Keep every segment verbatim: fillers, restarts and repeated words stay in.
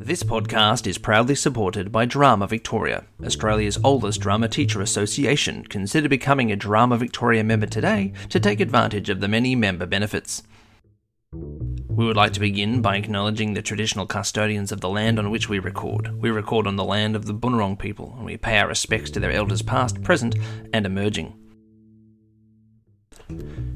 This podcast is proudly supported by Drama Victoria, Australia's oldest drama teacher association. Consider becoming a Drama Victoria member today to take advantage of the many member benefits. We would like to begin by acknowledging the traditional custodians of the land on which we record. We record on the land of the Boonwurrung people, and we pay our respects to their elders past, present, and emerging.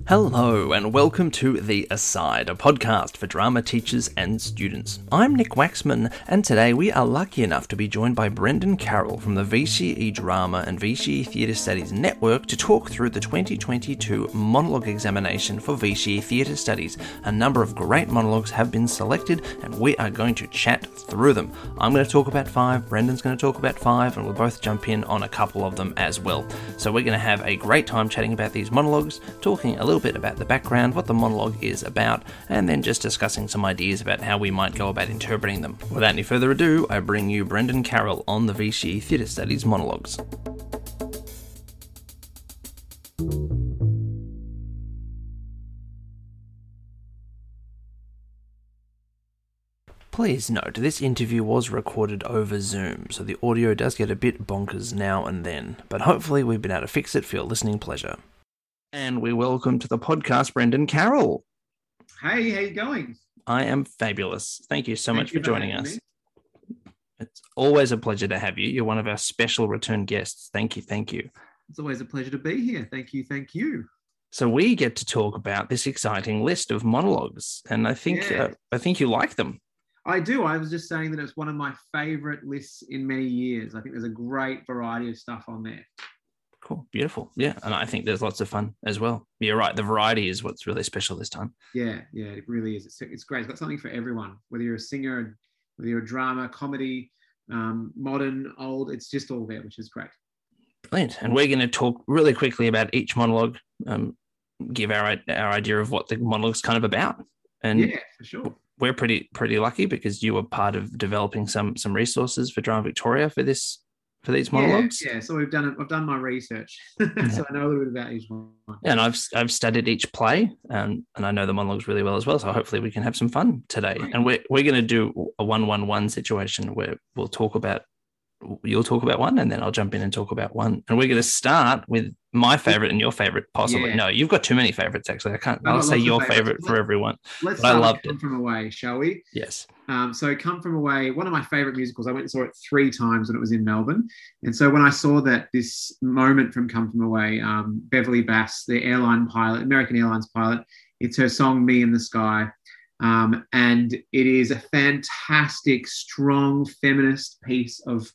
Hello and welcome to The Aside, a podcast for drama teachers and students. I'm Nick Waxman, and today we are lucky enough to be joined by Brendan Carroll from the V C E Drama and V C E Theatre Studies Network to talk through the twenty twenty-two monologue examination for V C E Theatre Studies. A number of great monologues have been selected and we are going to chat through them. I'm going to talk about five, Brendan's going to talk about five, and we'll both jump in on a couple of them as well. So we're going to have a great time chatting about these monologues, talking a little bit about the background, what the monologue is about, and then just discussing some ideas about how we might go about interpreting them. Without any further ado, I bring you Brendan Carroll on the V C E Theatre Studies monologues. Please note, this interview was recorded over Zoom, so the audio does get a bit bonkers now and then, but hopefully we've been able to fix it for your listening pleasure. And we welcome to the podcast Brendan Carroll. Hey, how you going? I am fabulous. Thank you so Thank much you for joining us. Me. It's always a pleasure to have you. You're one of our special return guests. Thank you. Thank you. It's always a pleasure to be here. Thank you. Thank you. So we get to talk about this exciting list of monologues, and I think yeah. uh, I think you like them. I do. I was just saying that it's one of my favorite lists in many years. I think there's a great variety of stuff on there. Cool. Beautiful. Yeah. And I think there's lots of fun as well. You're right. The variety is what's really special this time. Yeah. Yeah. It really is. It's, it's great. It's got something for everyone, whether you're a singer, whether you're a drama, comedy, um, modern, old, it's just all there, which is great. Brilliant. And we're going to talk really quickly about each monologue, um, give our, our idea of what the monologue's kind of about. And yeah, for sure. We're pretty, pretty lucky because you were part of developing some, some resources for Drama Victoria for this For these monologues, yeah, yeah. So we've done I've done my research, yeah. So I know a little bit about each one. Yeah, and I've I've studied each play, and and I know the monologues really well as well. So hopefully we can have some fun today. Right. And we're we're going to do a one-one-one situation where we'll talk about you'll talk about one, and then I'll jump in and talk about one. And we're going to start with my favorite and your favorite, possibly. Yeah. No, you've got too many favorites. Actually, I can't. I've I'll say your favorite for everyone. Let's start I loved Come it. From Away, shall we? Yes. Um, so Come From Away, one of my favourite musicals. I went and saw it three times when it was in Melbourne. And so when I saw that this moment from Come From Away, um, Beverly Bass, the airline pilot, American Airlines pilot, it's her song Me in the Sky. Um, and it is a fantastic, strong feminist piece of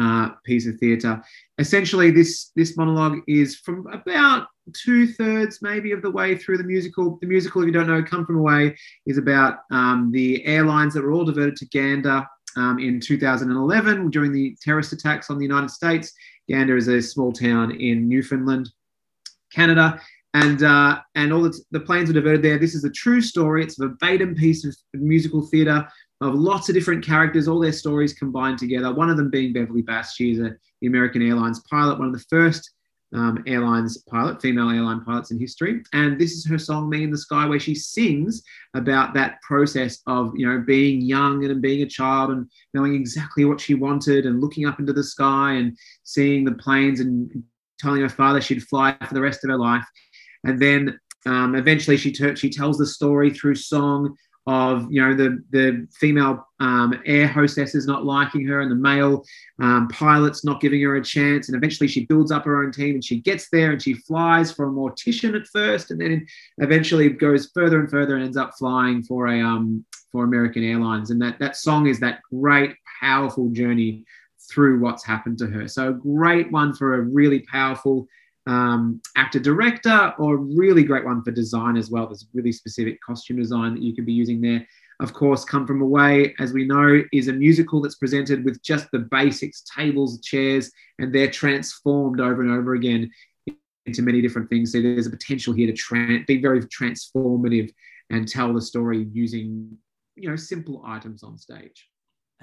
uh, piece of theatre. Essentially, this, this monologue is from about two-thirds maybe of the way through the musical. The musical, if you don't know, Come From Away is about um, the airlines that were all diverted to Gander um, in two thousand eleven during the terrorist attacks on the United States. Gander is a small town in Newfoundland, Canada, and uh, and all the, the planes were diverted there. This is a true story. It's a verbatim piece of musical theatre of lots of different characters, all their stories combined together, one of them being Beverly Bass. She's a, the American Airlines pilot, one of the first Um, airlines pilot, female airline pilots in history. And this is her song, Me in the Sky, where she sings about that process of, you know, being young and being a child and knowing exactly what she wanted and looking up into the sky and seeing the planes and telling her father she'd fly for the rest of her life. And then um, eventually she ter- she tells the story through song of, you know, the, the female um, air hostesses not liking her and the male um, pilots not giving her a chance. And eventually she builds up her own team and she gets there and she flies for a mortician at first and then eventually goes further and further and ends up flying for a um, for American Airlines. And that, that song is that great, powerful journey through what's happened to her. So a great one for a really powerful Um, actor-director, or really great one for design as well. There's really specific costume design that you could be using there. Of course, Come From Away, as we know, is a musical that's presented with just the basics, tables, chairs, and they're transformed over and over again into many different things. So there's a potential here to tra- be very transformative and tell the story using, you know, simple items on stage.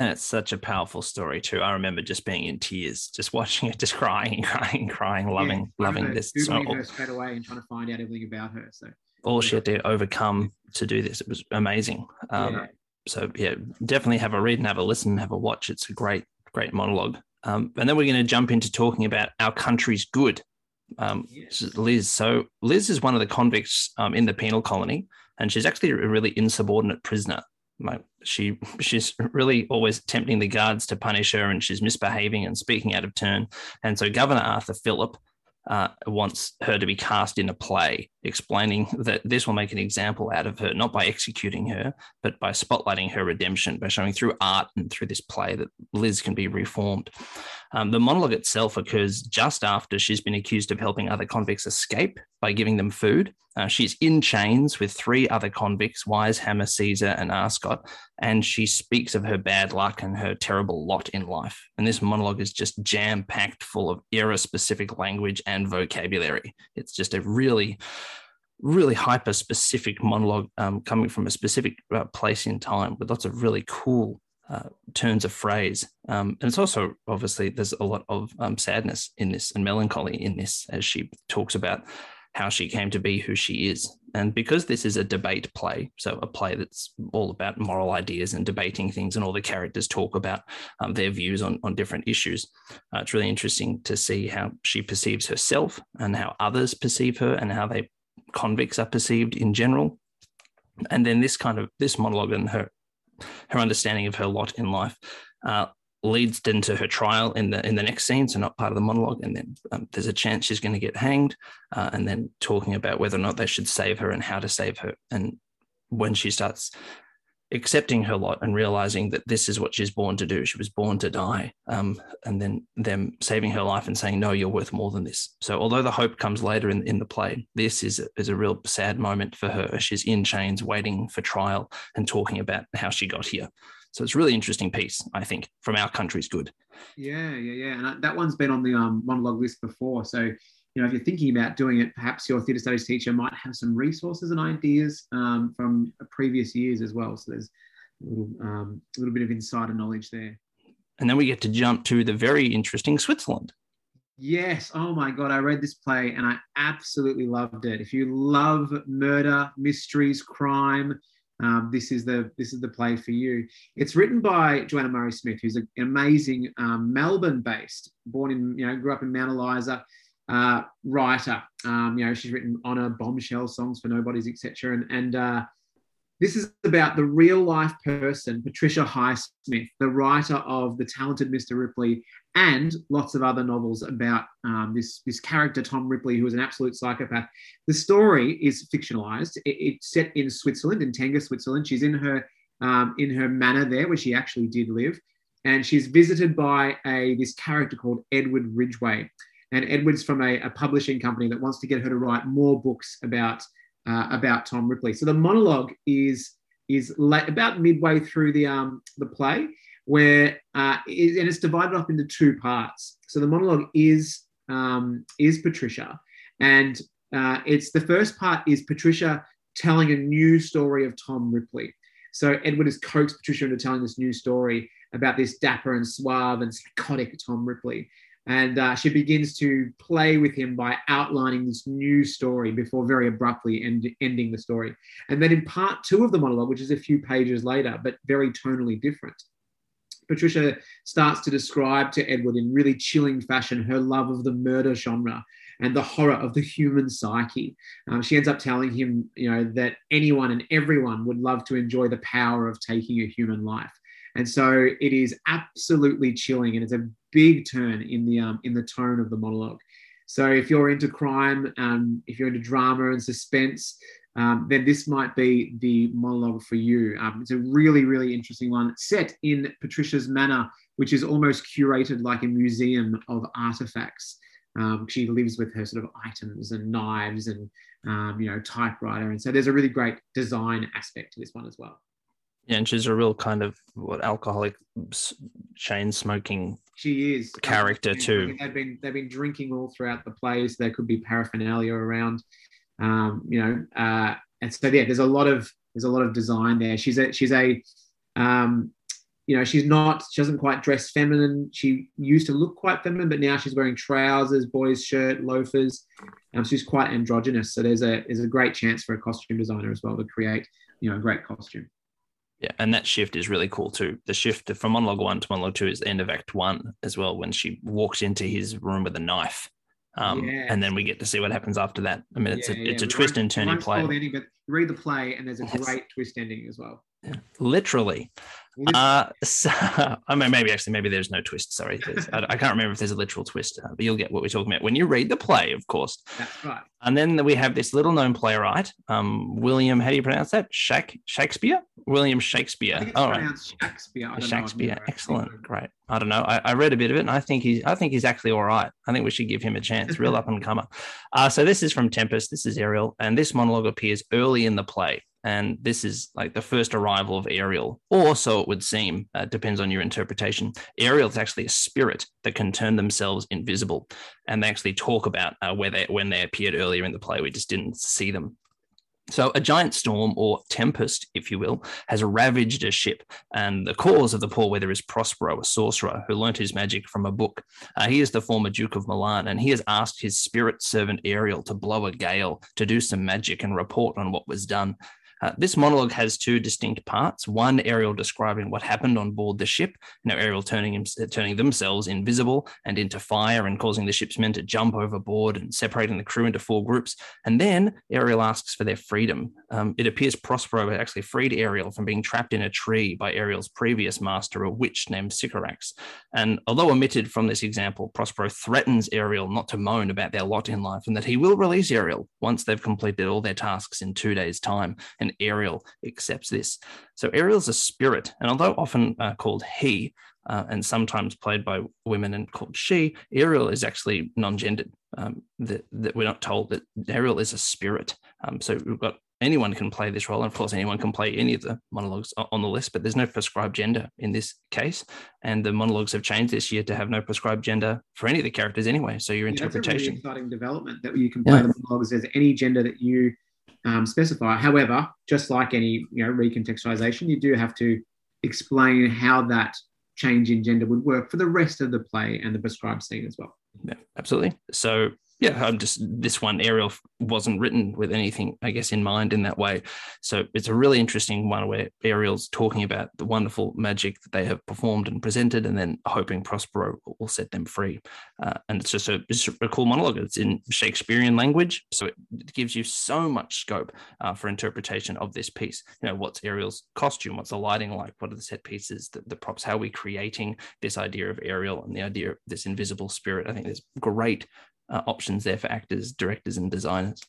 And it's such a powerful story too. I remember just being in tears, just watching it, just crying, crying, crying, loving, yeah, loving her, this. So her straight away and trying to find out everything about her. So all she had to overcome to do this, it was amazing. Um, yeah. so yeah, definitely have a read and have a listen, have a watch. It's a great, great monologue. Um, and then we're going to jump into talking about Our Country's Good. Um, yes. Liz. So Liz is one of the convicts um, in the penal colony, and she's actually a really insubordinate prisoner. Like she, she's really always tempting the guards to punish her, and she's misbehaving and speaking out of turn. And so Governor Arthur Phillip uh, wants her to be cast in a play, explaining that this will make an example out of her, not by executing her, but by spotlighting her redemption, by showing through art and through this play that Liz can be reformed. Um, the monologue itself occurs just after she's been accused of helping other convicts escape by giving them food. Uh, she's in chains with three other convicts, Wisehammer, Caesar, and Ascot, and she speaks of her bad luck and her terrible lot in life. And this monologue is just jam-packed full of era-specific language and vocabulary. It's just a really, really hyper-specific monologue um, coming from a specific uh, place in time, with lots of really cool Uh, turns of phrase. Um, and it's also, obviously, there's a lot of um, sadness in this and melancholy in this, as she talks about how she came to be who she is. And because this is a debate play, so a play that's all about moral ideas and debating things, and all the characters talk about um, their views on, on different issues, uh, it's really interesting to see how she perceives herself and how others perceive her and how they convicts are perceived in general. And then this kind of, this monologue and her her understanding of her lot in life uh, leads into her trial in the in the next scene, so not part of the monologue. And then um, there's a chance she's going to get hanged, uh, and then talking about whether or not they should save her and how to save her. And when she starts accepting her lot and realizing that this is what she's born to do, she was born to die, um, and then them saving her life and saying, no, you're worth more than this. So although the hope comes later in, in the play, this is a, is a real sad moment for her. She's in chains waiting for trial and talking about how she got here. So it's a really interesting piece, I think, from Our Country's Good. Yeah, yeah, yeah. And I, that one's been on the um, monologue list before. So, you know, if you're thinking about doing it, perhaps your theatre studies teacher might have some resources and ideas um, from previous years as well. So there's a little, um, a little bit of insider knowledge there. And then we get to jump to the very interesting Switzerland. Yes. Oh, my God. I read this play and I absolutely loved it. If you love murder, mysteries, crime, Um, this is the this is the play for you. It's written by Joanna Murray-Smith, who's an amazing um, Melbourne-based, born in, you know, grew up in Mount Eliza, uh, writer. Um, you know, she's written Honor, Bombshell, Songs for Nobodies, et cetera. And, and uh, this is about the real-life person, Patricia Highsmith, the writer of The Talented Mister Ripley and lots of other novels about um, this, this character, Tom Ripley, who is an absolute psychopath. The story is fictionalised. It, it's set in Switzerland, in Tenga, Switzerland. She's in her, um, in her manor there, where she actually did live, and she's visited by a this character called Edward Ridgway. And Edward's from a, a publishing company that wants to get her to write more books about Uh, about Tom Ripley. So the monologue is is late, about midway through the um, the play, where uh, is, and it's divided up into two parts. So the monologue is um, is Patricia, and uh, it's the first part is Patricia telling a new story of Tom Ripley. So Edward has coaxed Patricia into telling this new story about this dapper and suave and psychotic Tom Ripley. And uh, she begins to play with him by outlining this new story before very abruptly end, ending the story. And then in part two of the monologue, which is a few pages later, but very tonally different, Patricia starts to describe to Edward in really chilling fashion her love of the murder genre and the horror of the human psyche. Um, she ends up telling him, you know, that anyone and everyone would love to enjoy the power of taking a human life. And so it is absolutely chilling, and it's a big turn in the um, in the tone of the monologue. So if you're into crime, um, if you're into drama and suspense, um, then this might be the monologue for you. Um, it's a really, really interesting one. It's set in Patricia's manor, which is almost curated like a museum of artefacts. Um, she lives with her sort of items and knives and, um, you know, typewriter. And so there's a really great design aspect to this one as well. Yeah, and she's a real kind of what alcoholic chain smoking. She is character um, too. They've been they've been drinking all throughout the play, so there could be paraphernalia around, um, you know. Uh, and so yeah, there's a lot of there's a lot of design there. She's a she's a, um, you know, she's not she doesn't quite dress feminine. She used to look quite feminine, but now she's wearing trousers, boys' shirt, loafers. Um, she's quite androgynous. So there's a there's a great chance for a costume designer as well to create, you know, a great costume. Yeah, and that shift is really cool too. The shift from monologue one to monologue two is the end of act one as well, when she walks into his room with a knife. Um, yes. And then we get to see what happens after that. I mean, it's yeah, a, it's yeah. a twist and turning play. Ending, but read the play and there's a yes. great twist ending as well. Yeah. Literally. Literally. Uh, so, I mean, maybe actually, maybe there's no twist. Sorry. I, I can't remember if there's a literal twist, uh, but you'll get what we're talking about when you read the play, of course. That's right. And then we have this little known playwright, um, William, how do you pronounce that? Shak Shakespeare? William Shakespeare. I think it's oh, pronounced right. Shakespeare. I don't Shakespeare. Know, Excellent. So. Great. I don't know. I, I read a bit of it and I think he's, I think he's actually all right. I think we should give him a chance. Real up and comer. Uh, so this is from Tempest. This is Ariel. And this monologue appears early in the play. And this is like the first arrival of Ariel, or so it would seem, uh, depends on your interpretation. Ariel is actually a spirit that can turn themselves invisible. And they actually talk about uh, where they, when they appeared earlier in the play, we just didn't see them. So a giant storm, or tempest, if you will, has ravaged a ship, and the cause of the poor weather is Prospero, a sorcerer who learnt his magic from a book. Uh, he is the former Duke of Milan, and he has asked his spirit servant Ariel to blow a gale, to do some magic and report on what was done. Uh, this monologue has two distinct parts. One, Ariel describing what happened on board the ship. You know, Ariel turning him, turning themselves invisible and into fire and causing the ship's men to jump overboard and separating the crew into four groups. And then Ariel asks for their freedom. Um, it appears Prospero actually freed Ariel from being trapped in a tree by Ariel's previous master, a witch named Sycorax. And although omitted from this example, Prospero threatens Ariel not to moan about their lot in life and that he will release Ariel once they've completed all their tasks in two days' time. And Ariel accepts this. So Ariel's a spirit, and although often uh, called he uh, and sometimes played by women and called she, Ariel is actually non-gendered. Um, that, that we're not told that Ariel is a spirit. Um, so we've got anyone can play this role, and of course anyone can play any of the monologues on the list, but there's no prescribed gender in this case, and the monologues have changed this year to have no prescribed gender for any of the characters anyway. So your yeah, interpretation. That's a really exciting development that you can play yeah. the monologues as any gender that you Um, specify. However, just like any, you know, recontextualization, you do have to explain how that change in gender would work for the rest of the play and the prescribed scene as well. Yeah, absolutely. So yeah, I'm just, this one, Ariel, wasn't written with anything, I guess, in mind in that way. So it's a really interesting one where Ariel's talking about the wonderful magic that they have performed and presented, and then hoping Prospero will set them free. Uh, and it's just a, it's a cool monologue. It's in Shakespearean language, so it gives you so much scope uh, for interpretation of this piece. You know, what's Ariel's costume? What's the lighting like? What are the set pieces, the, the props? How are we creating this idea of Ariel and the idea of this invisible spirit? I think there's great Uh, options there for actors, directors, and designers.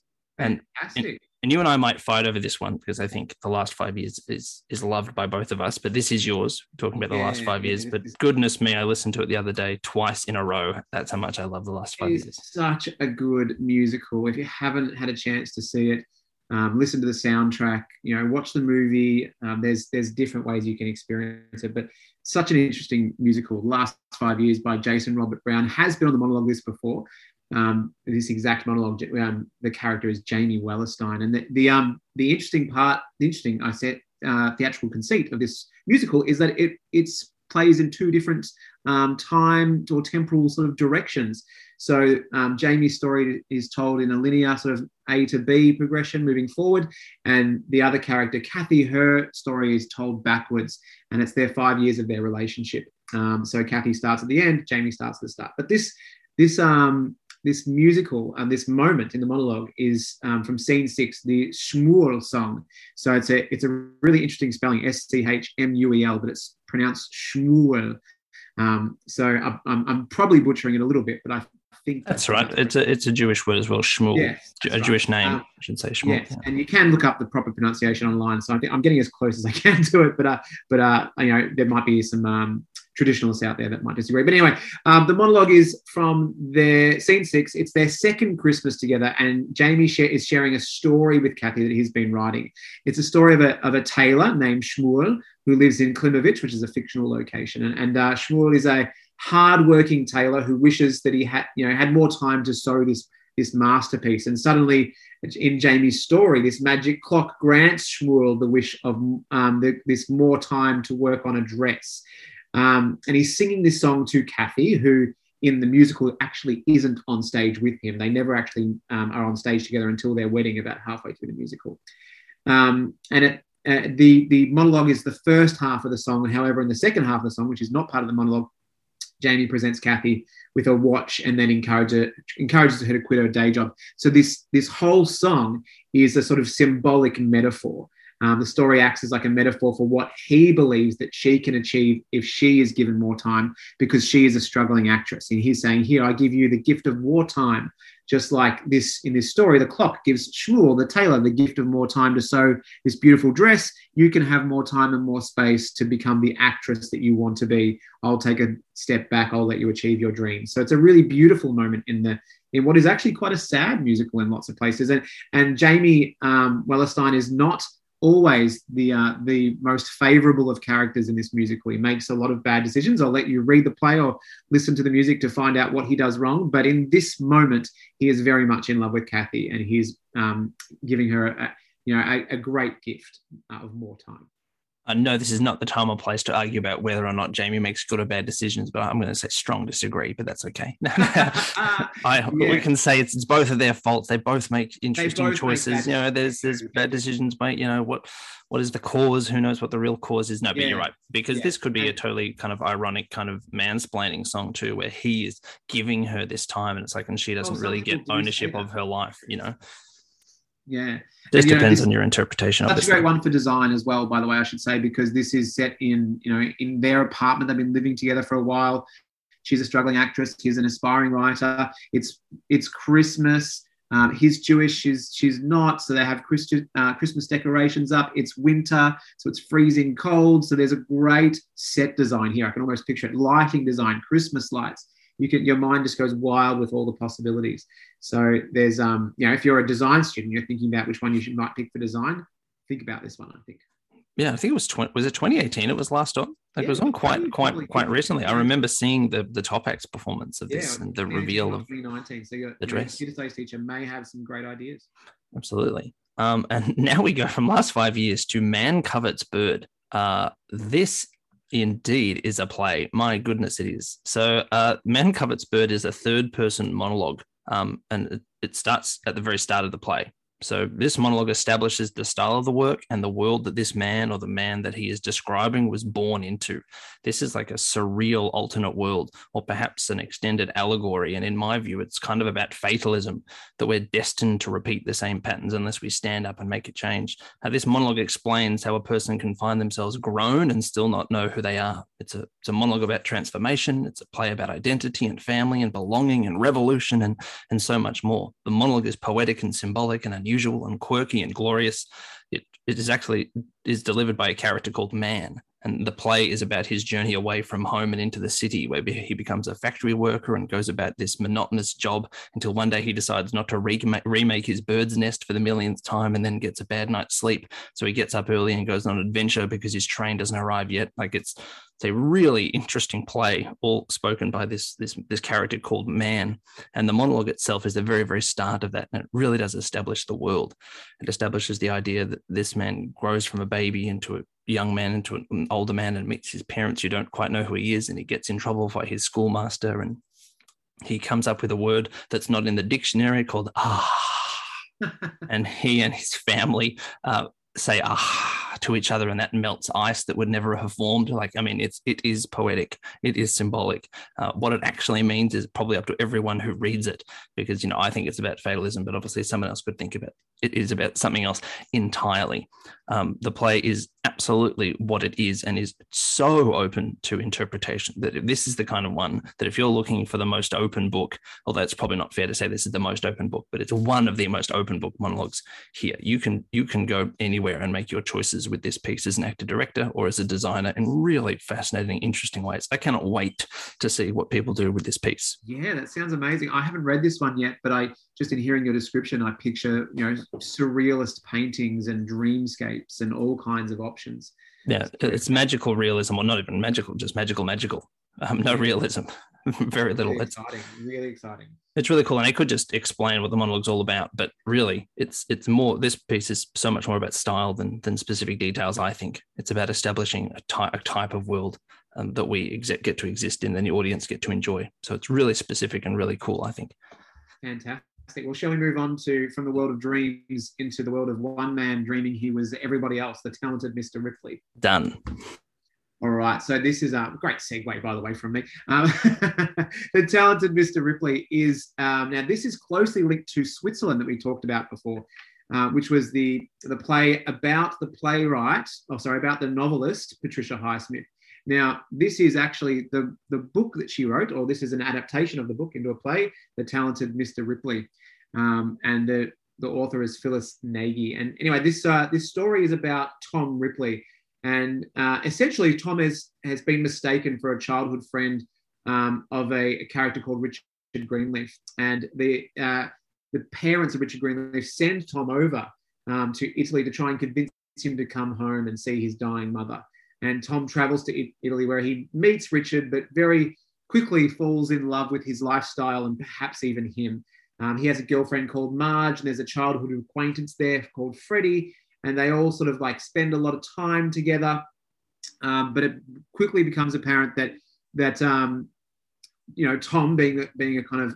And, and and you and I might fight over this one, because I think The Last Five Years is is loved by both of us, but this is yours. We're talking about yeah, The Last Five Years, but goodness me, I listened to it the other day twice in a row. That's how much I love The Last Five Years. It's such a good musical. If you haven't had a chance to see it, um, listen to the soundtrack, you know, watch the movie. Um, there's there's different ways you can experience it, but such an interesting musical. Last Five Years by Jason Robert Brown has been on the monologue list before. Um, this exact monologue, um, the character is Jamie Wellerstein, and the the, um, the interesting part, the interesting I said uh, theatrical conceit of this musical is that it it's plays in two different um, time or temporal sort of directions. So um, Jamie's story is told in a linear sort of A to B progression moving forward, and the other character, Kathy, her story is told backwards, and it's their five years of their relationship. Um, so Kathy starts at the end, Jamie starts at the start. But this this um This musical and um, this moment in the monologue is um, from scene six, the Shmuel song. So it's a it's a really interesting spelling, S C H M U E L, but it's pronounced Shmuel. Um, so I, I'm, I'm probably butchering it a little bit, but I think that's, that's right. It's a it's a Jewish word as well, Shmuel, yes, a right. Jewish name, um, I should say. Shmuel. Yes, yeah. And you can look up the proper pronunciation online. So I'm getting as close as I can to it, but uh, but uh, you know, there might be some Um, traditionalists out there that might disagree. But anyway, um, the monologue is from their scene six. It's their second Christmas together, and Jamie share, is sharing a story with Kathy that he's been writing. It's a story of a, of a tailor named Shmuel who lives in Klimovich, which is a fictional location. And, and uh, Shmuel is a hardworking tailor who wishes that he had, you know, had more time to sew this, this masterpiece. And suddenly, in Jamie's story, this magic clock grants Shmuel the wish of um, the, this more time to work on a dress. Um, and he's singing this song to Kathy, who in the musical actually isn't on stage with him. They never actually um, are on stage together until their wedding about halfway through the musical. Um, and it Uh, the, the monologue is the first half of the song. However, in the second half of the song, which is not part of the monologue, Jamie presents Kathy with a watch and then encourage her, encourages her to quit her day job. So this, this whole song is a sort of symbolic metaphor. Um, the story acts as like a metaphor for what he believes that she can achieve if she is given more time, because she is a struggling actress. And he's saying, here, I give you the gift of more time. Just like this, in this story, the clock gives Shmuel, the tailor, the gift of more time to sew this beautiful dress. You can have more time and more space to become the actress that you want to be. I'll take a step back. I'll let you achieve your dreams. So it's a really beautiful moment in the in what is actually quite a sad musical in lots of places. And and Jamie um, Wellerstein is not always the uh, the most favourable of characters in this musical. He makes a lot of bad decisions. I'll let you read the play or listen to the music to find out what he does wrong. But in this moment, he is very much in love with Kathy, and he's um, giving her a, you know, a, a great gift of more time. Uh, no, this is not the time or place to argue about whether or not Jamie makes good or bad decisions, but I'm going to say strong disagree, but that's okay. I, yeah. We can say it's, it's both of their faults. They both make interesting both choices. Make you know, there's there's bad decisions, mate. You know, what what is the cause? Who knows what the real cause is? No, but yeah. You're right, because yeah. this could be a totally kind of ironic kind of mansplaining song too, where he is giving her this time and it's like, and she doesn't well, really get ownership of her life, you know. Yeah. Just and, depends know, on your interpretation. That's a great one for design as well, by the way, I should say, because this is set in, you know, in their apartment. They've been living together for a while. She's a struggling actress. He's an aspiring writer. It's it's Christmas. Um, he's Jewish. She's she's not. So they have Christi- uh, Christmas decorations up. It's winter. So it's freezing cold. So there's a great set design here. I can almost picture it. Lighting design, Christmas lights. You can, your mind just goes wild with all the possibilities. So there's, um, you know, if you're a design student, you're thinking about which one you should might pick for design. Think about this one, I think. Yeah, I think it was twenty. Was it twenty eighteen? It was last on. Like yeah, it was on quite, quite, quite recently. I remember seeing the the Top Acts performance of this yeah, and the yeah, reveal of twenty nineteen. So your, the dress. Your computer science teacher may have some great ideas. Absolutely. Um, and now we go from Last Five Years to Man Covets Bird. Uh, this. Indeed is a play. My goodness, it is. So uh, Man Covets Bird is a third-person monologue, um, and it starts at the very start of the play. So this monologue establishes the style of the work and the world that this man or the man that he is describing was born into. This is like a surreal alternate world, or perhaps an extended allegory. And in my view, it's kind of about fatalism, that we're destined to repeat the same patterns unless we stand up and make a change. Now, this monologue explains how a person can find themselves grown and still not know who they are. It's a, it's a monologue about transformation. It's a play about identity and family and belonging and revolution and, and so much more. The monologue is poetic and symbolic and unusual. Usual and quirky and glorious. It, it is actually is delivered by a character called Man, and the play is about his journey away from home and into the city, where he becomes a factory worker and goes about this monotonous job until one day he decides not to remake, remake his bird's nest for the millionth time, and then gets a bad night's sleep. So he gets up early and goes on an adventure because his train doesn't arrive yet. Like it's, it's a really interesting play, all spoken by this this this character called Man. And the monologue itself is the very, very start of that. And it really does establish the world. It establishes the idea that this man grows from a baby into a young man, into an older man, and meets his parents who don't quite know who he is. And he gets in trouble by his schoolmaster. And he comes up with a word that's not in the dictionary called ah. And he and his family uh, say ah to each other, and that melts ice that would never have formed. Like, I mean, it's it is poetic, it is symbolic. Uh, what it actually means is probably up to everyone who reads it, because, you know, I think it's about fatalism, but obviously someone else could think about it is about something else entirely. Um, the play is absolutely what it is, and is so open to interpretation that this is the kind of one that if you're looking for the most open book, although it's probably not fair to say this is the most open book, but it's one of the most open book monologues here. You can you can go anywhere and make your choices with this piece as an actor-director or as a designer in really fascinating, interesting ways. I cannot wait to see what people do with this piece. Yeah, that sounds amazing. I haven't read this one yet, but I just in hearing your description, I picture, you know, surrealist paintings and dreamscapes and all kinds of options. Yeah, it's magical realism, or not even magical, just magical, magical. Um, no realism, very little. Really exciting, really exciting. It's really cool, and I could just explain what the monologue's all about, but really, it's it's more. This piece is so much more about style than than specific details. I think it's about establishing a, ty- a type of world um, that we ex- get to exist in, and the audience get to enjoy. So it's really specific and really cool, I think. Fantastic. fantastic. Well, shall we move on to from the world of dreams into the world of one man dreaming he was everybody else, The Talented Mister Ripley? Done. All right, so this is a great segue, by the way, from me. Um, The Talented Mister Ripley is, um, now this is closely linked to Switzerland that we talked about before, uh, which was the, the play about the playwright, oh, sorry, about the novelist, Patricia Highsmith. Now, this is actually the, the book that she wrote, or this is an adaptation of the book into a play, The Talented Mister Ripley. Um, and the, the author is Phyllis Nagy. And anyway, this, uh, this story is about Tom Ripley. And uh, essentially, Tom has, has been mistaken for a childhood friend um, of a, a character called Richard Greenleaf. And the, uh, the parents of Richard Greenleaf send Tom over um, to Italy to try and convince him to come home and see his dying mother. And Tom travels to Italy where he meets Richard, but very quickly falls in love with his lifestyle and perhaps even him. Um, he has a girlfriend called Marge, and there's a childhood acquaintance there called Freddie. And they all sort of like spend a lot of time together. Um, but it quickly becomes apparent that, that um, you know, Tom being, being a kind of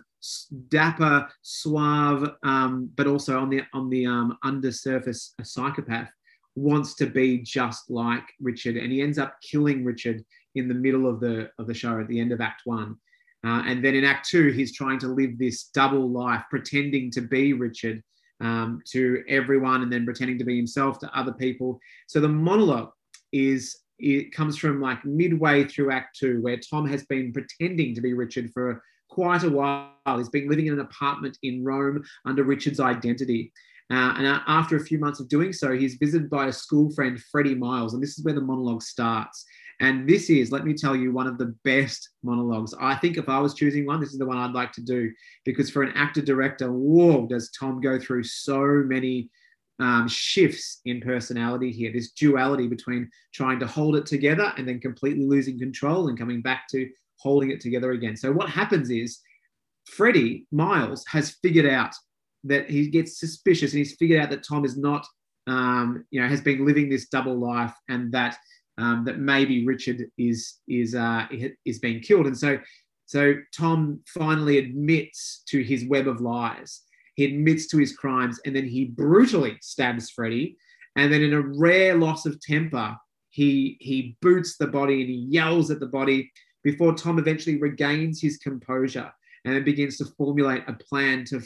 dapper, suave, um, but also on the, on the um, undersurface, a psychopath, wants to be just like Richard. And he ends up killing Richard in the middle of the, of the show at the end of Act One. Uh, and then in Act Two, he's trying to live this double life, pretending to be Richard Um, to everyone and then pretending to be himself to other people. So the monologue is, it comes from like midway through Act Two, where Tom has been pretending to be Richard for quite a while. He's been living in an apartment in Rome under Richard's identity. Uh, and after a few months of doing so, he's visited by a school friend, Freddie Miles. And this is where the monologue starts. And this is, let me tell you, one of the best monologues. I think if I was choosing one, this is the one I'd like to do, because for an actor-director, whoa, does Tom go through so many um, shifts in personality here, this duality between trying to hold it together and then completely losing control and coming back to holding it together again. So what happens is Freddie Miles has figured out that he gets suspicious, and he's figured out that Tom is not, um, you know, has been living this double life, and that Um, that maybe Richard is is uh, is being killed. And so, so Tom finally admits to his web of lies. He admits to his crimes, and then he brutally stabs Freddie. And then in a rare loss of temper, he, he boots the body and he yells at the body before Tom eventually regains his composure and then begins to formulate a plan to,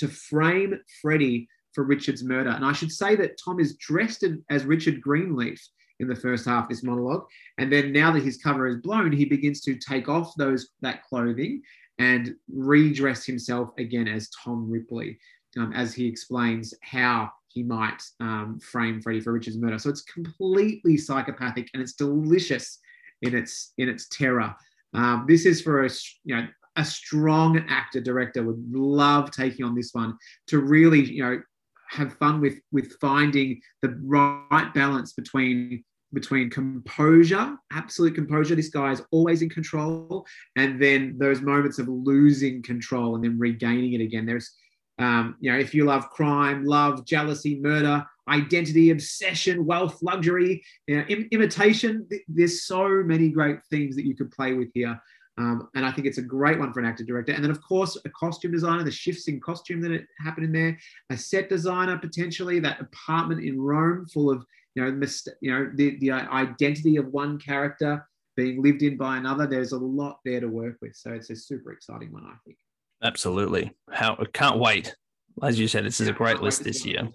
to frame Freddie for Richard's murder. And I should say that Tom is dressed in, as Richard Greenleaf in the first half of this monologue. And then now that his cover is blown, he begins to take off those that clothing and redress himself again as Tom Ripley, um, as he explains how he might um, frame Freddie for Richard's murder. So it's completely psychopathic, and it's delicious in its in its terror. Um, this is for a, you know, a strong actor director would love taking on this one to really, you know, have fun with with finding the right balance between between composure, absolute composure. This guy is always in control, and then those moments of losing control and then regaining it again. There's, um, you know, if you love crime, love, jealousy, murder, identity, obsession, wealth, luxury, you know, im- imitation. There's so many great themes that you could play with here. Um, and I think it's a great one for an actor-director. And then, of course, a costume designer, the shifts in costume that happen in there, a set designer, potentially, that apartment in Rome full of, you know, mis- you know the, the identity of one character being lived in by another. There's a lot there to work with. So it's a super exciting one, I think. Absolutely. How I can't wait. As you said, this is yeah, a great list this year.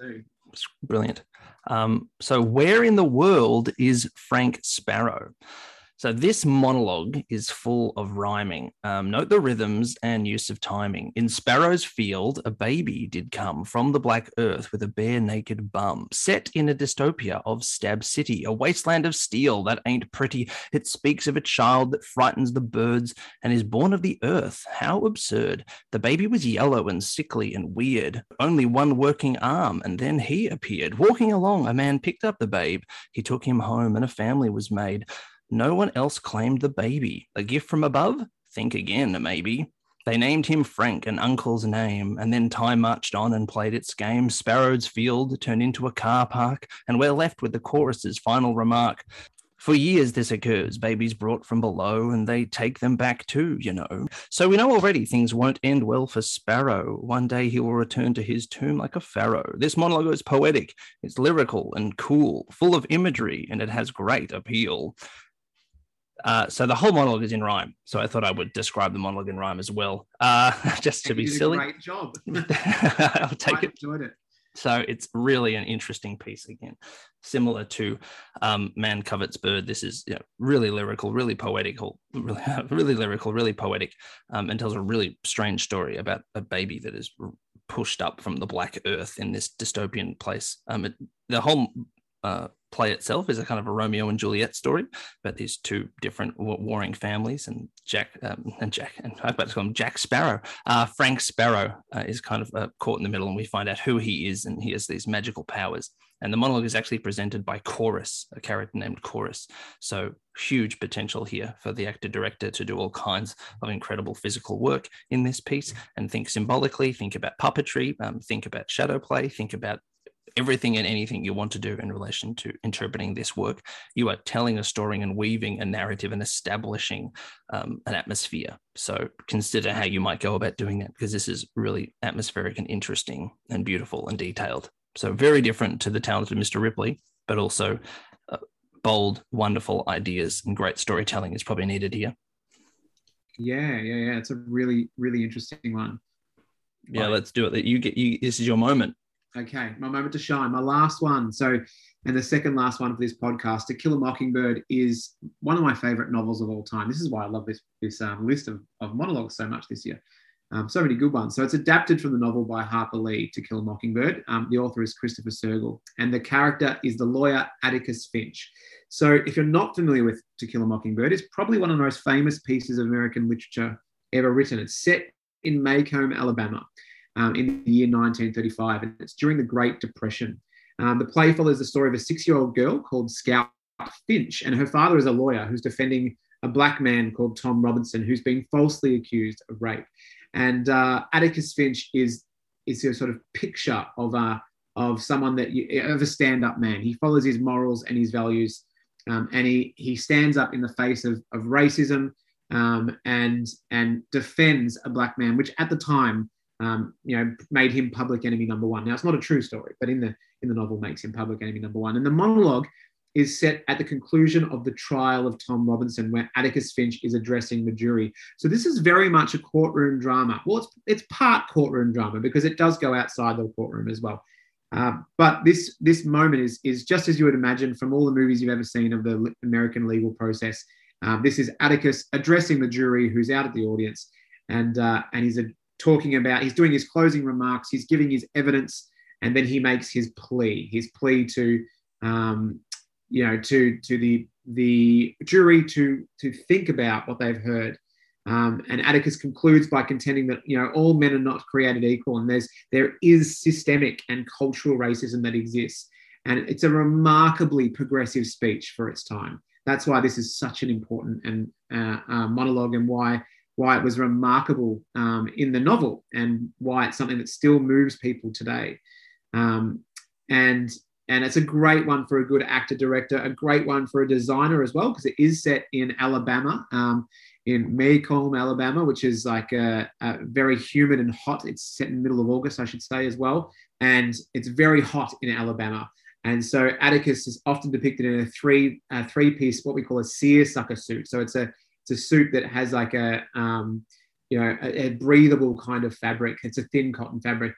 It's brilliant. Um, so where in the world is Frank Sparrow? So this monologue is full of rhyming. Um, note the rhythms and use of timing. In Sparrow's field, a baby did come from the black earth with a bare naked bum, set in a dystopia of Stab City, a wasteland of steel that ain't pretty. It speaks of a child that frightens the birds and is born of the earth. How absurd. The baby was yellow and sickly and weird. Only one working arm, and then he appeared. Walking along, a man picked up the babe. He took him home and a family was made. No one else claimed the baby. A gift from above? Think again, maybe. They named him Frank, an uncle's name, and then time marched on and played its game. Sparrow's field turned into a car park, and we're left with the chorus's final remark. For years this occurs, babies brought from below, and they take them back too, you know. So we know already things won't end well for Sparrow. One day he will return to his tomb like a pharaoh. This monologue is poetic, it's lyrical and cool, full of imagery, and it has great appeal. Uh, so the whole monologue is in rhyme. So I thought I would describe the monologue in rhyme as well, uh, just to be silly. Great job. I'll take I it. Enjoyed it. So it's really an interesting piece again, similar to um, Man Covets Bird. This is you know, really lyrical, really poetical, really, really lyrical, really poetic, um, and tells a really strange story about a baby that is pushed up from the black earth in this dystopian place. Um, it, the whole uh, play itself is a kind of a Romeo and Juliet story about these two different warring families, and Jack um, and Jack and I about to call him Jack Sparrow. Uh, Frank Sparrow uh, is kind of uh, caught in the middle, and we find out who he is, and he has these magical powers. And the monologue is actually presented by Chorus, a character named Chorus. So huge potential here for the actor-director to do all kinds of incredible physical work in this piece, and think symbolically, think about puppetry, um, think about shadow play, think about everything and anything you want to do in relation to interpreting this work. You are telling a story and weaving a narrative and establishing um, an atmosphere. So consider how you might go about doing that, because this is really atmospheric and interesting and beautiful and detailed. So very different to The Talented Mister Ripley, but also uh, bold, wonderful ideas and great storytelling is probably needed here. Yeah, yeah, yeah. It's a really, really interesting one. Yeah, like, let's do it. You get you. This is your moment. Okay, my moment to shine, my last one. So, and the second last one for this podcast, To Kill a Mockingbird is one of my favourite novels of all time. This is why I love this, this um, list of, of monologues so much this year. Um, so many good ones. So it's adapted from the novel by Harper Lee, To Kill a Mockingbird. Um, the author is Christopher Sergel, and the character is the lawyer Atticus Finch. So if you're not familiar with To Kill a Mockingbird, it's probably one of the most famous pieces of American literature ever written. It's set in Maycomb, Alabama. Um, in the year nineteen thirty-five, and it's during the Great Depression. Um, the play follows the story of a six-year-old girl called Scout Finch, and her father is a lawyer who's defending a black man called Tom Robinson, who's been falsely accused of rape. And uh, Atticus Finch is is a sort of picture of uh, of someone that you, of a stand-up man. He follows his morals and his values, um, and he he stands up in the face of of racism um, and and defends a black man, which at the time, Um, you know, made him public enemy number one. Now, it's not a true story, but in the in the novel makes him public enemy number one. And the monologue is set at the conclusion of the trial of Tom Robinson, where Atticus Finch is addressing the jury. So this is very much a courtroom drama. Well, it's, it's part courtroom drama because it does go outside the courtroom as well. Uh, but this this moment is, is just as you would imagine from all the movies you've ever seen of the American legal process. Uh, this is Atticus addressing the jury who's out at the audience, and uh, and he's a talking about, he's doing his closing remarks, he's giving his evidence, and then he makes his plea, his plea to, um, you know, to to the the jury to to think about what they've heard. Um, and Atticus concludes by contending that, you know, all men are not created equal, and there's there is systemic and cultural racism that exists. And it's a remarkably progressive speech for its time. That's why this is such an important and uh, uh, monologue, and why. why it was remarkable um, in the novel, and why it's something that still moves people today. Um, and, and it's a great one for a good actor-director, a great one for a designer as well, because it is set in Alabama, um, in Maycomb, Alabama, which is like a, a very humid and hot. It's set in the middle of August, I should say, as well. And it's very hot in Alabama. And so Atticus is often depicted in a three, a three-piece, what we call a seersucker suit. So it's a It's a suit that has like a, um, you know, a, a breathable kind of fabric. It's a thin cotton fabric.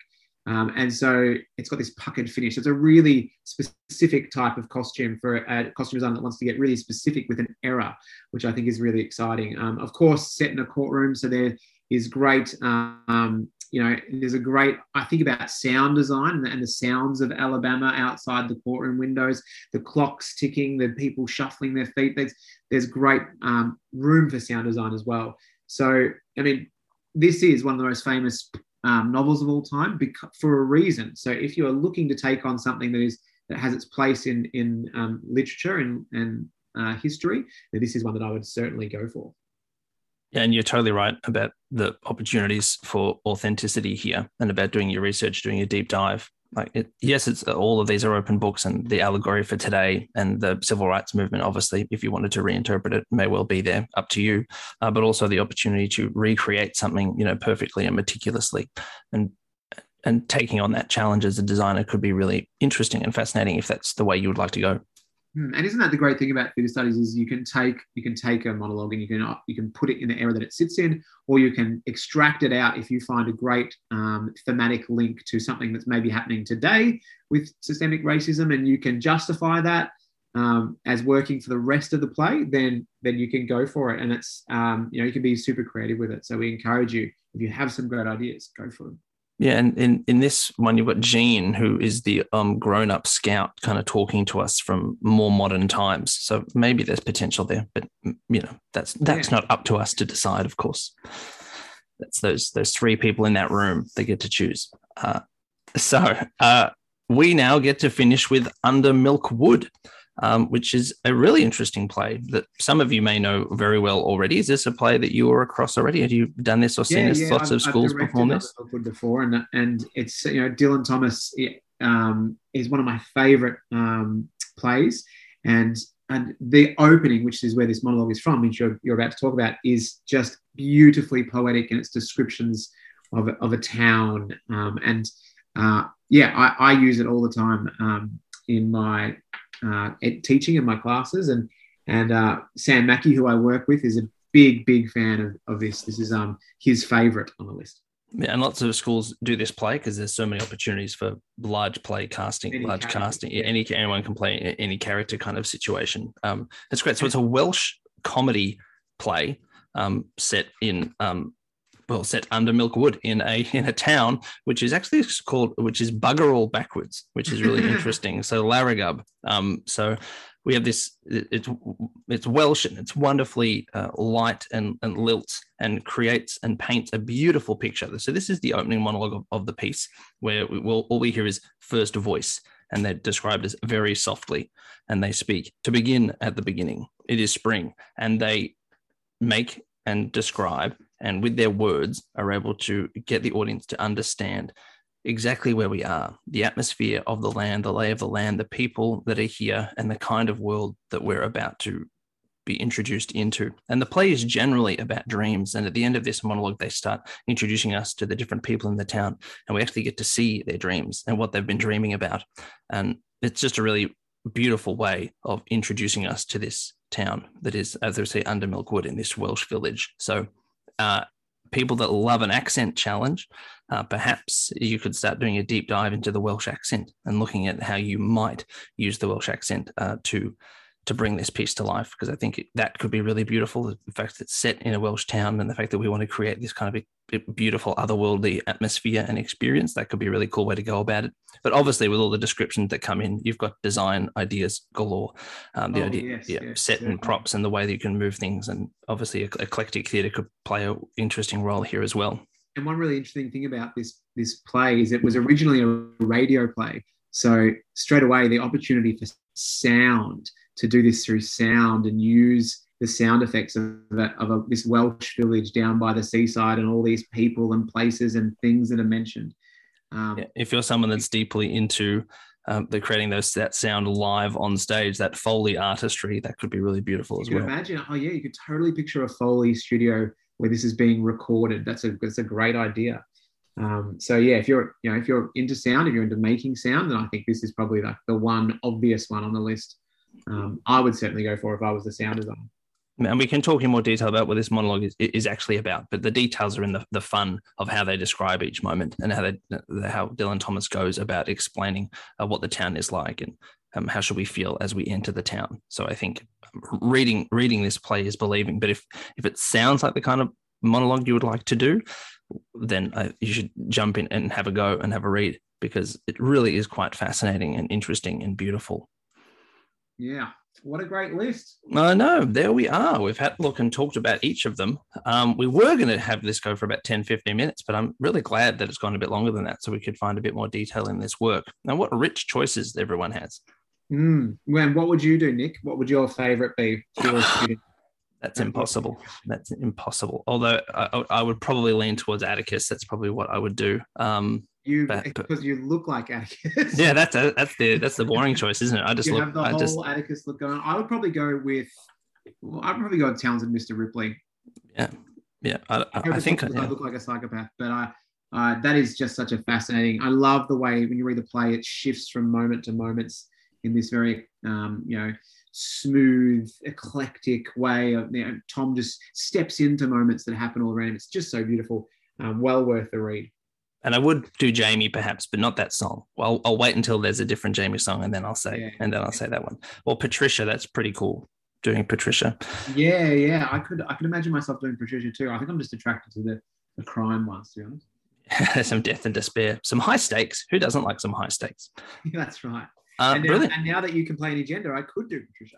Um, and so it's got this puckered finish. It's a really specific type of costume for a costume designer that wants to get really specific with an era, which I think is really exciting. Um, of course, set in a courtroom. So there is great, um, you know, there's a great, I think about sound design and the sounds of Alabama outside the courtroom windows, the clocks ticking, the people shuffling their feet. There's, there's great um, room for sound design as well. So, I mean, this is one of the most famous um, novels of all time because, for a reason. So if you are looking to take on something that is that has its place in, in um, literature and, and uh, history, then this is one that I would certainly go for. And you're totally right about the opportunities for authenticity here and about doing your research, doing a deep dive. like it, yes, it's all of these are open books, and the allegory for today and the civil rights movement, obviously, if you wanted to reinterpret it, may well be there, up to you, uh, but also the opportunity to recreate something, you know, perfectly and meticulously, and and taking on that challenge as a designer could be really interesting and fascinating if that's the way you would like to go. And isn't that the great thing about theatre studies, is you can take you can take a monologue and you can you can put it in the era that it sits in, or you can extract it out if you find a great um, thematic link to something that's maybe happening today with systemic racism, and you can justify that um, as working for the rest of the play. Then then you can go for it, and it's um, you know, you can be super creative with it. So we encourage you, if you have some great ideas, go for them. Yeah, and in, in this one, you've got Jean, who is the um, grown-up scout kind of talking to us from more modern times. So maybe there's potential there, but, you know, that's that's yeah. not up to us to decide, of course. That's those, those three people in that room. They get to choose. Uh, so uh, we now get to finish with Under Milk Wood, um, which is a really interesting play that some of you may know very well already. Is this a play that you were across already? Have you done this or seen yeah, this? Yeah, Lots I've, of schools perform this. Before, and and it's, you know, Dylan Thomas um, is one of my favourite um, plays, and and the opening, which is where this monologue is from, which you're, you're about to talk about, is just beautifully poetic in its descriptions of of a town, um, and uh, yeah, I, I use it all the time um, in my Uh, teaching in my classes, and and uh, Sam Mackey, who I work with, is a big, big fan of, of this. This is um his favourite on the list. Yeah, and lots of schools do this play because there's so many opportunities for large play casting, any large character. casting. Yeah, any anyone can play any character kind of situation. Um, it's great. So it's a Welsh comedy play um, set in um, well set under Milk Wood in a in a town which is actually called which is Bugger All Backwards, which is really interesting. So Larragub. Um, so we have this, it's it's Welsh, and it's wonderfully uh, light and, and lilts and creates and paints a beautiful picture. So this is the opening monologue of, of the piece, where we, we'll, all we hear is first voice, and they're described as very softly, and they speak. To begin at the beginning, it is spring, and they make and describe, and with their words are able to get the audience to understand exactly where we are, the atmosphere of the land, the lay of the land, the people that are here, and the kind of world that we're about to be introduced into. And the play is generally about dreams. And at the end of this monologue, they start introducing us to the different people in the town, and we actually get to see their dreams and what they've been dreaming about. And it's just a really beautiful way of introducing us to this town that is, as I say, Under Milk Wood in this Welsh village. So, uh, people that love an accent challenge, uh, perhaps you could start doing a deep dive into the Welsh accent and looking at how you might use the Welsh accent uh, to to bring this piece to life, because I think that could be really beautiful. The fact that it's set in a Welsh town, and the fact that we want to create this kind of a beautiful otherworldly atmosphere and experience, that could be a really cool way to go about it. But obviously with all the descriptions that come in, you've got design ideas galore, um, the oh, idea yes, yeah, yes, set yes, and props and the way that you can move things. And obviously eclectic theatre could play an interesting role here as well. And one really interesting thing about this, this play is it was originally a radio play. So straight away, the opportunity for sound, to do this through sound and use the sound effects of, a, of a, this Welsh village down by the seaside and all these people and places and things that are mentioned. Um, yeah, if you're someone that's deeply into um, the creating those that sound live on stage, that Foley artistry, that could be really beautiful as well. You can imagine, oh yeah, you could totally picture a Foley studio where this is being recorded. That's a that's a great idea. Um, so yeah, if you're you know if you're into sound, if you're into making sound, then I think this is probably like the one obvious one on the list. Um, I would certainly go for if I was the sound designer. And we can talk in more detail about what this monologue is, is actually about, but the details are in the, the fun of how they describe each moment and how they, how Dylan Thomas goes about explaining uh, what the town is like and um, how should we feel as we enter the town. So I think reading reading this play is believing, but if, if it sounds like the kind of monologue you would like to do, then uh, you should jump in and have a go and have a read, because it really is quite fascinating and interesting and beautiful. Yeah, what a great list. I know, there we are. We've had a look and talked about each of them. Um, we were going to have this go for about ten, fifteen minutes, but I'm really glad that it's gone a bit longer than that, so we could find a bit more detail in this work. Now, what rich choices everyone has. Mm. And what would you do, Nick? What would your favourite be? That's impossible. That's impossible. Although I, I would probably lean towards Atticus. That's probably what I would do. Um, You but, because you look like Atticus. Yeah, that's a, that's the that's the boring choice, isn't it? I just you look, have the I whole just... Atticus look going on. I would probably go with. Well, I'd probably go with Talented Mister Ripley. Yeah, yeah. I, I, I, I think yeah. I look like a psychopath, but I uh, that is just such a fascinating. I love the way when you read the play, it shifts from moment to moments in this very um, you know smooth, eclectic way of you know, Tom just steps into moments that happen all around him. It's just so beautiful. Um, well worth the read. And I would do Jamie perhaps, but not that song. Well, I'll wait until there's a different Jamie song, and then I'll say, yeah. and then I'll say that one. Or Patricia, that's pretty cool. Doing Patricia. Yeah, yeah, I could, I could imagine myself doing Patricia too. I think I'm just attracted to the, the crime ones, to be honest. Some death and despair, some high stakes. Who doesn't like some high stakes? Yeah, that's right. Um, and, now, brilliant. And now that you can play any gender, I could do Patricia.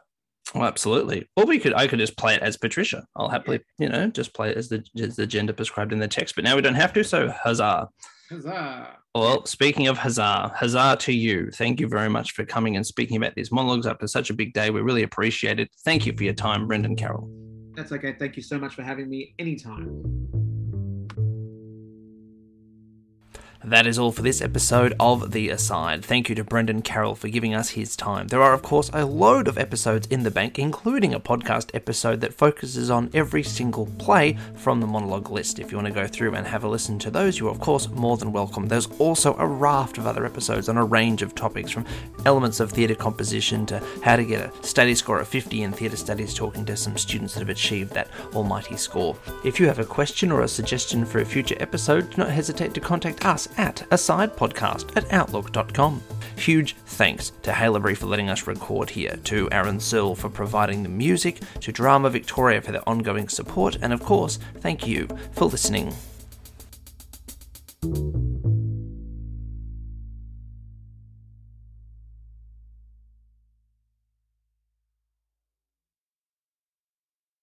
Oh, absolutely. Or we could, I could just play it as Patricia. I'll happily, yeah. you know, just play it as the as the gender prescribed in the text. But now we don't have to. So huzzah. Huzzah. Well, speaking of huzzah, huzzah to you. Thank you very much for coming and speaking about these monologues after such a big day. We really appreciate it. Thank you for your time, Brendan Carroll. That's okay. Thank you so much for having me anytime. That is all for this episode of The Aside. Thank you to Brendan Carroll for giving us his time. There are, of course, a load of episodes in the bank, including a podcast episode that focuses on every single play from the monologue list. If you want to go through and have a listen to those, you're, of course, more than welcome. There's also a raft of other episodes on a range of topics, from elements of theatre composition to how to get a study score of fifty in theatre studies, talking to some students that have achieved that almighty score. If you have a question or a suggestion for a future episode, do not hesitate to contact us at asidepodcast at outlook dot com. Huge thanks to Halebury for letting us record here, to Aaron Searle for providing the music, to Drama Victoria for their ongoing support, and of course, thank you for listening.